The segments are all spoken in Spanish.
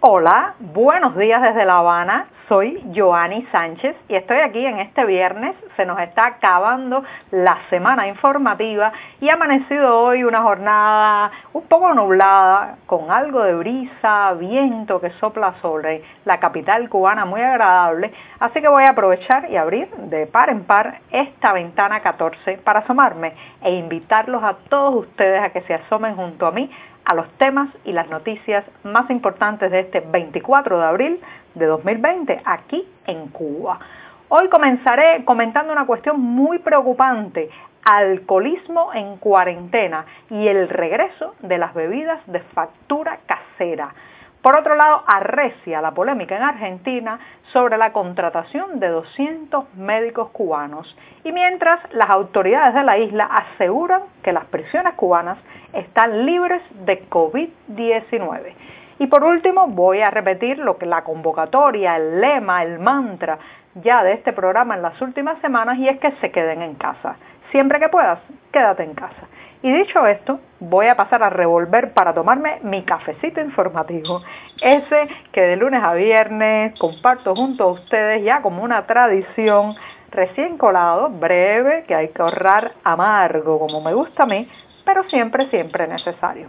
Hola, buenos días desde La Habana, soy Yoani Sánchez y estoy aquí en este viernes, se nos está acabando la semana informativa y ha amanecido hoy una jornada un poco nublada, con algo de brisa, viento que sopla sobre la capital cubana, muy agradable, así que voy a aprovechar y abrir de par en par esta ventana 14 para asomarme e invitarlos a todos ustedes a que se asomen junto a mí a los temas y las noticias más importantes de este 24 de abril de 2020 aquí en Cuba. Hoy comenzaré comentando una cuestión muy preocupante, alcoholismo en cuarentena y el regreso de las bebidas de factura casera. Por otro lado, arrecia la polémica en Argentina sobre la contratación de 200 médicos cubanos. Y mientras, las autoridades de la isla aseguran que las prisiones cubanas están libres de COVID-19. Y por último, voy a repetir lo que la convocatoria, el lema, el mantra ya de este programa en las últimas semanas, y es que se queden en casa. Siempre que puedas, quédate en casa. Y dicho esto, voy a pasar a revolver para tomarme mi cafecito informativo, ese que de lunes a viernes comparto junto a ustedes ya como una tradición, recién colado, breve, que hay que ahorrar, amargo, como me gusta a mí, pero siempre, siempre necesario.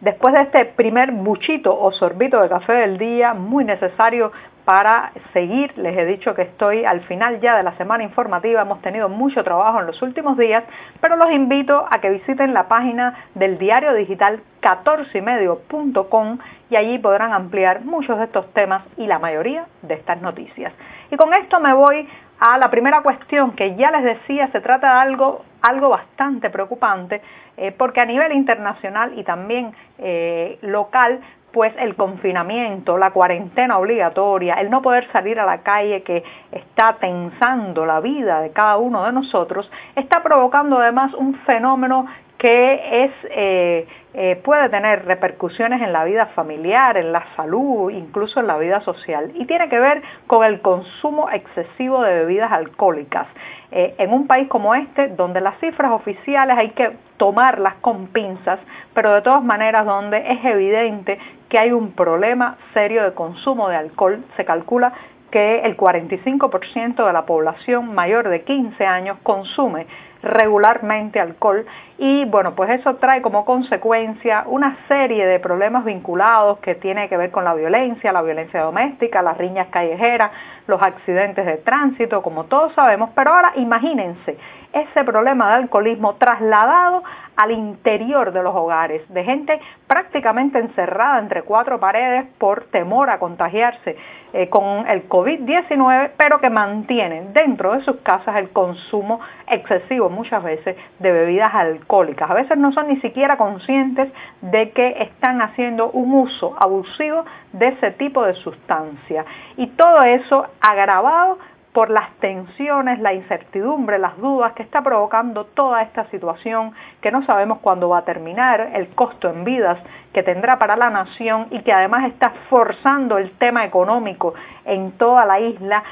Después de este primer buchito o sorbito de café del día, muy necesario para seguir, les he dicho que estoy al final ya de la semana informativa, hemos tenido mucho trabajo en los últimos días, pero los invito a que visiten la página del diario digital 14ymedio.com y allí podrán ampliar muchos de estos temas y la mayoría de estas noticias. Y con esto me voy a la primera cuestión que ya les decía, se trata de algo bastante preocupante, porque a nivel internacional y también local, pues el confinamiento, la cuarentena obligatoria, el no poder salir a la calle que está tensando la vida de cada uno de nosotros, está provocando además un fenómeno que es puede tener repercusiones en la vida familiar, en la salud, incluso en la vida social. Y tiene que ver con el consumo excesivo de bebidas alcohólicas. En un país como este, donde las cifras oficiales hay que tomarlas con pinzas, pero de todas maneras donde es evidente que hay un problema serio de consumo de alcohol, se calcula que el 45% de la población mayor de 15 años consume regularmente alcohol y bueno, pues eso trae como consecuencia una serie de problemas vinculados que tiene que ver con la violencia doméstica, las riñas callejeras, los accidentes de tránsito, como todos sabemos, pero ahora imagínense ese problema de alcoholismo trasladado al interior de los hogares, de gente prácticamente encerrada entre cuatro paredes por temor a contagiarse con el COVID-19, pero que mantienen dentro de sus casas el consumo excesivo muchas veces de bebidas alcohólicas. A veces no son ni siquiera conscientes de que están haciendo un uso abusivo de ese tipo de sustancia. Y todo eso agravado por las tensiones, la incertidumbre, las dudas que está provocando toda esta situación, que no sabemos cuándo va a terminar, el costo en vidas que tendrá para la nación y que además está forzando el tema económico en toda la isla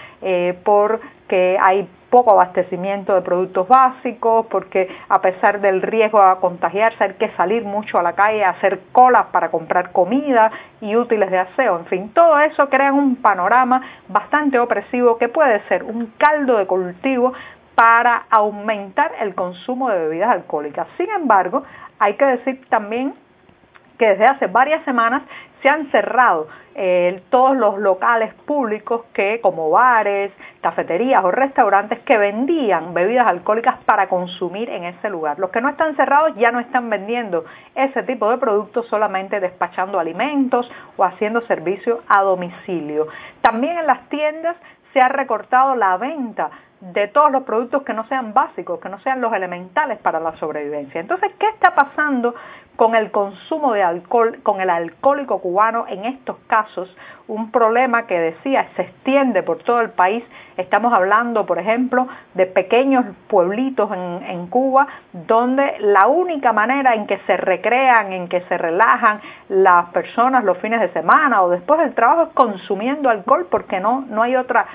porque hay poco abastecimiento de productos básicos, porque a pesar del riesgo a contagiarse hay que salir mucho a la calle a hacer colas para comprar comida y útiles de aseo. En fin, todo eso crea un panorama bastante opresivo que puede ser un caldo de cultivo para aumentar el consumo de bebidas alcohólicas. Sin embargo, hay que decir también que desde hace varias semanas se han cerrado todos los locales públicos que, como bares, cafeterías o restaurantes que vendían bebidas alcohólicas para consumir en ese lugar. Los que no están cerrados ya no están vendiendo ese tipo de productos, solamente despachando alimentos o haciendo servicio a domicilio. También en las tiendas se ha recortado la venta de todos los productos que no sean básicos, que no sean los elementales para la sobrevivencia. Entonces, ¿qué está pasando con el consumo de alcohol, con el alcohólico cubano en estos casos? Un problema que decía se extiende por todo el país. Estamos hablando, por ejemplo, de pequeños pueblitos en Cuba donde la única manera en que se recrean, en que se relajan las personas los fines de semana o después del trabajo es consumiendo alcohol porque no hay otra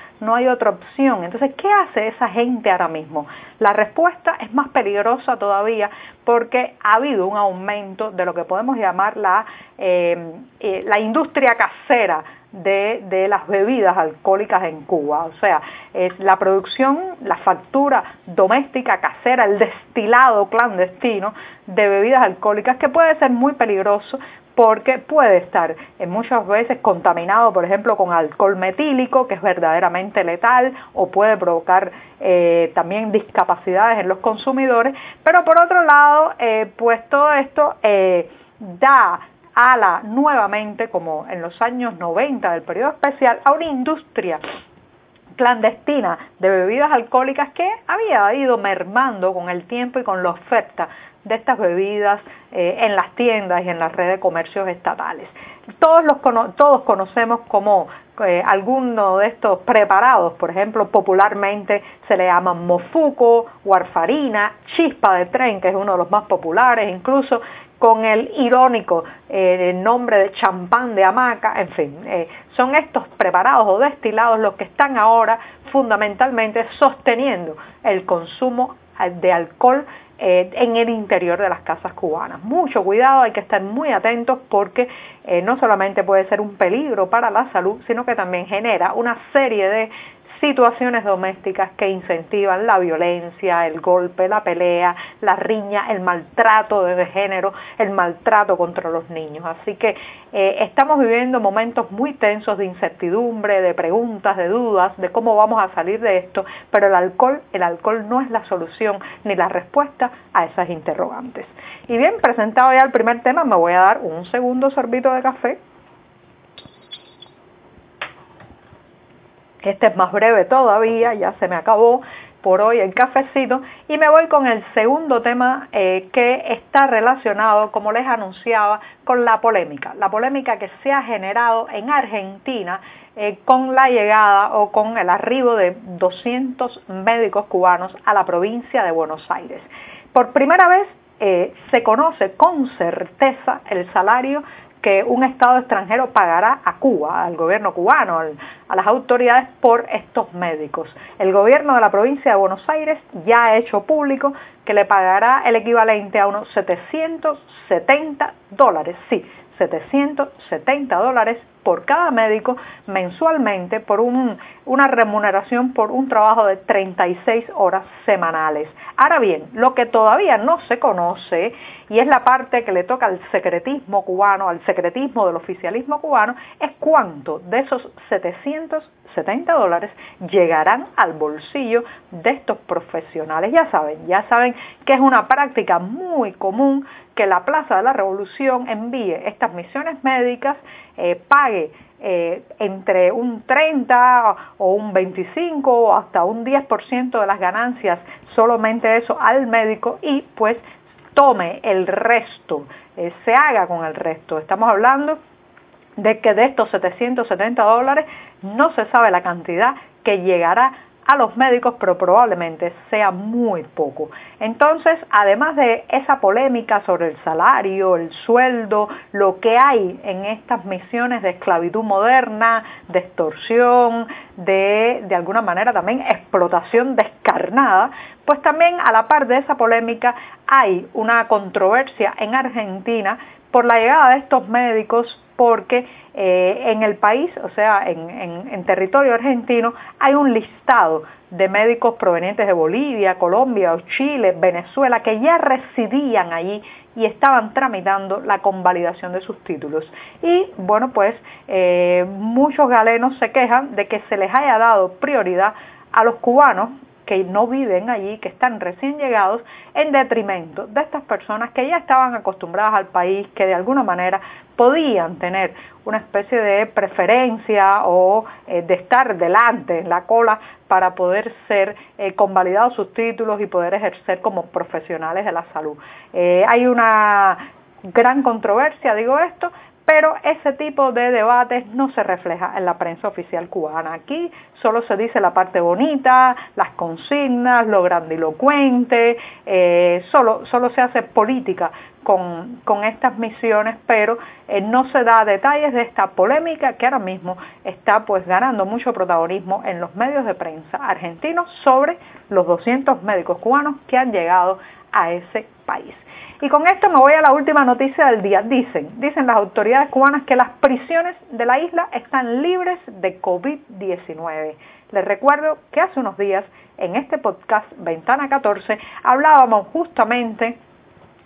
opción. Entonces, ¿qué hace hace esa gente ahora mismo? La respuesta es más peligrosa todavía porque ha habido un aumento de lo que podemos llamar la industria casera de las bebidas alcohólicas en Cuba. O sea, la producción, la factura doméstica casera, el destilado clandestino de bebidas alcohólicas, que puede ser muy peligroso porque puede estar muchas veces contaminado, por ejemplo, con alcohol metílico, que es verdaderamente letal, o puede provocar también discapacidades en los consumidores. Pero por otro lado, pues todo esto da ala nuevamente, como en los años 90 del periodo especial, a una industria clandestina de bebidas alcohólicas que había ido mermando con el tiempo y con la oferta de estas bebidas en las tiendas y en la red de comercios estatales. Todos conocemos como alguno de estos preparados, por ejemplo, popularmente se le llaman mofuco, warfarina, chispa de tren, que es uno de los más populares, incluso con el irónico nombre de champán de hamaca. En fin, son estos preparados o destilados los que están ahora fundamentalmente sosteniendo el consumo de alcohol en el interior de las casas cubanas. Mucho cuidado, hay que estar muy atentos porque no solamente puede ser un peligro para la salud, sino que también genera una serie de situaciones domésticas que incentivan la violencia, el golpe, la pelea, la riña, el maltrato de género, el maltrato contra los niños. Así que estamos viviendo momentos muy tensos de incertidumbre, de preguntas, de dudas, de cómo vamos a salir de esto, pero el alcohol no es la solución ni la respuesta a esas interrogantes. Y bien, presentado ya el primer tema, me voy a dar un segundo sorbito de café. Este es más breve todavía, ya se me acabó por hoy el cafecito y me voy con el segundo tema que está relacionado, como les anunciaba, con la polémica que se ha generado en Argentina con la llegada o con el arribo de 200 médicos cubanos a la provincia de Buenos Aires. Por primera vez se conoce con certeza el salario que un Estado extranjero pagará a Cuba, al gobierno cubano, a las autoridades por estos médicos. El gobierno de la provincia de Buenos Aires ya ha hecho público que le pagará el equivalente a unos $770, sí, $770 por cada médico mensualmente por una remuneración por un trabajo de 36 horas semanales. Ahora bien, lo que todavía no se conoce, y es la parte que le toca al secretismo cubano, al secretismo del oficialismo cubano, es cuánto de esos $770 llegarán al bolsillo de estos profesionales. Ya saben que es una práctica muy común que la Plaza de la Revolución envíe estas misiones médicas, pague entre un 30 o un 25 o hasta un 10% de las ganancias, solamente eso, al médico y pues tome el resto, se haga con el resto. Estamos hablando de que de estos $770 no se sabe la cantidad que llegará a los médicos, pero probablemente sea muy poco. Entonces, además de esa polémica sobre el salario, el sueldo, lo que hay en estas misiones de esclavitud moderna, de extorsión, de alguna manera también explotación descarnada, pues también a la par de esa polémica hay una controversia en Argentina por la llegada de estos médicos, porque en el país, o sea, en territorio argentino, hay un listado de médicos provenientes de Bolivia, Colombia, Chile, Venezuela, que ya residían allí y estaban tramitando la convalidación de sus títulos. Y bueno, pues muchos galenos se quejan de que se les haya dado prioridad a los cubanos que no viven allí, que están recién llegados, en detrimento de estas personas que ya estaban acostumbradas al país, que de alguna manera podían tener una especie de preferencia o de estar delante en la cola para poder ser convalidados sus títulos y poder ejercer como profesionales de la salud. Hay una gran controversia, digo esto, Pero ese tipo de debates no se refleja en la prensa oficial cubana. Aquí solo se dice la parte bonita, las consignas, lo grandilocuente, solo se hace política con estas misiones, pero no se da detalles de esta polémica que ahora mismo está pues ganando mucho protagonismo en los medios de prensa argentinos sobre los 200 médicos cubanos que han llegado a ese país. Y con esto me voy a la última noticia del día. Dicen las autoridades cubanas que las prisiones de la isla están libres de COVID-19. Les recuerdo que hace unos días en este podcast Ventana 14 hablábamos justamente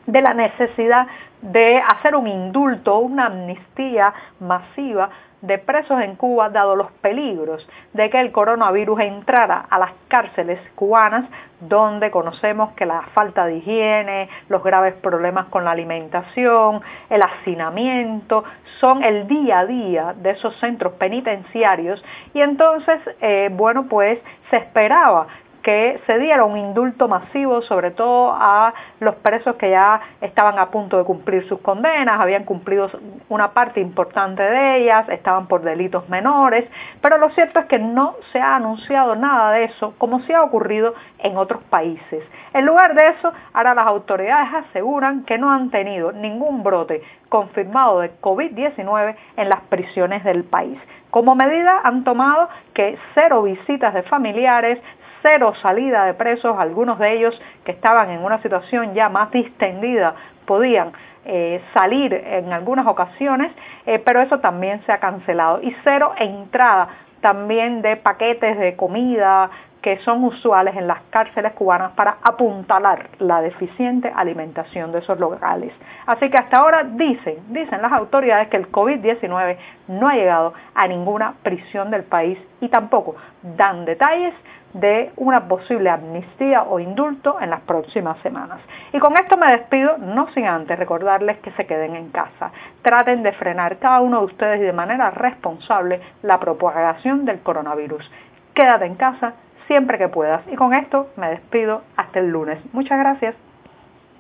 de la necesidad de hacer un indulto, una amnistía masiva de presos en Cuba, dado los peligros de que el coronavirus entrara a las cárceles cubanas, donde conocemos que la falta de higiene, los graves problemas con la alimentación, el hacinamiento, son el día a día de esos centros penitenciarios. Y entonces, bueno, pues se esperaba que se diera un indulto masivo, sobre todo a los presos que ya estaban a punto de cumplir sus condenas, habían cumplido una parte importante de ellas, estaban por delitos menores, pero lo cierto es que no se ha anunciado nada de eso, como sí ha ocurrido en otros países. En lugar de eso, ahora las autoridades aseguran que no han tenido ningún brote confirmado de COVID-19 en las prisiones del país. Como medida han tomado que 0 visitas de familiares, 0 salida de presos, algunos de ellos que estaban en una situación ya más distendida podían salir en algunas ocasiones, pero eso también se ha cancelado, y 0 entrada también de paquetes de comida que son usuales en las cárceles cubanas para apuntalar la deficiente alimentación de esos locales. Así que hasta ahora dicen las autoridades que el COVID-19 no ha llegado a ninguna prisión del país, y tampoco dan detalles de una posible amnistía o indulto en las próximas semanas. Y con esto me despido, no sin antes recordarles que se queden en casa. Traten de frenar cada uno de ustedes y de manera responsable la propagación del coronavirus. Quédate en casa siempre que puedas. Y con esto me despido hasta el lunes. Muchas gracias.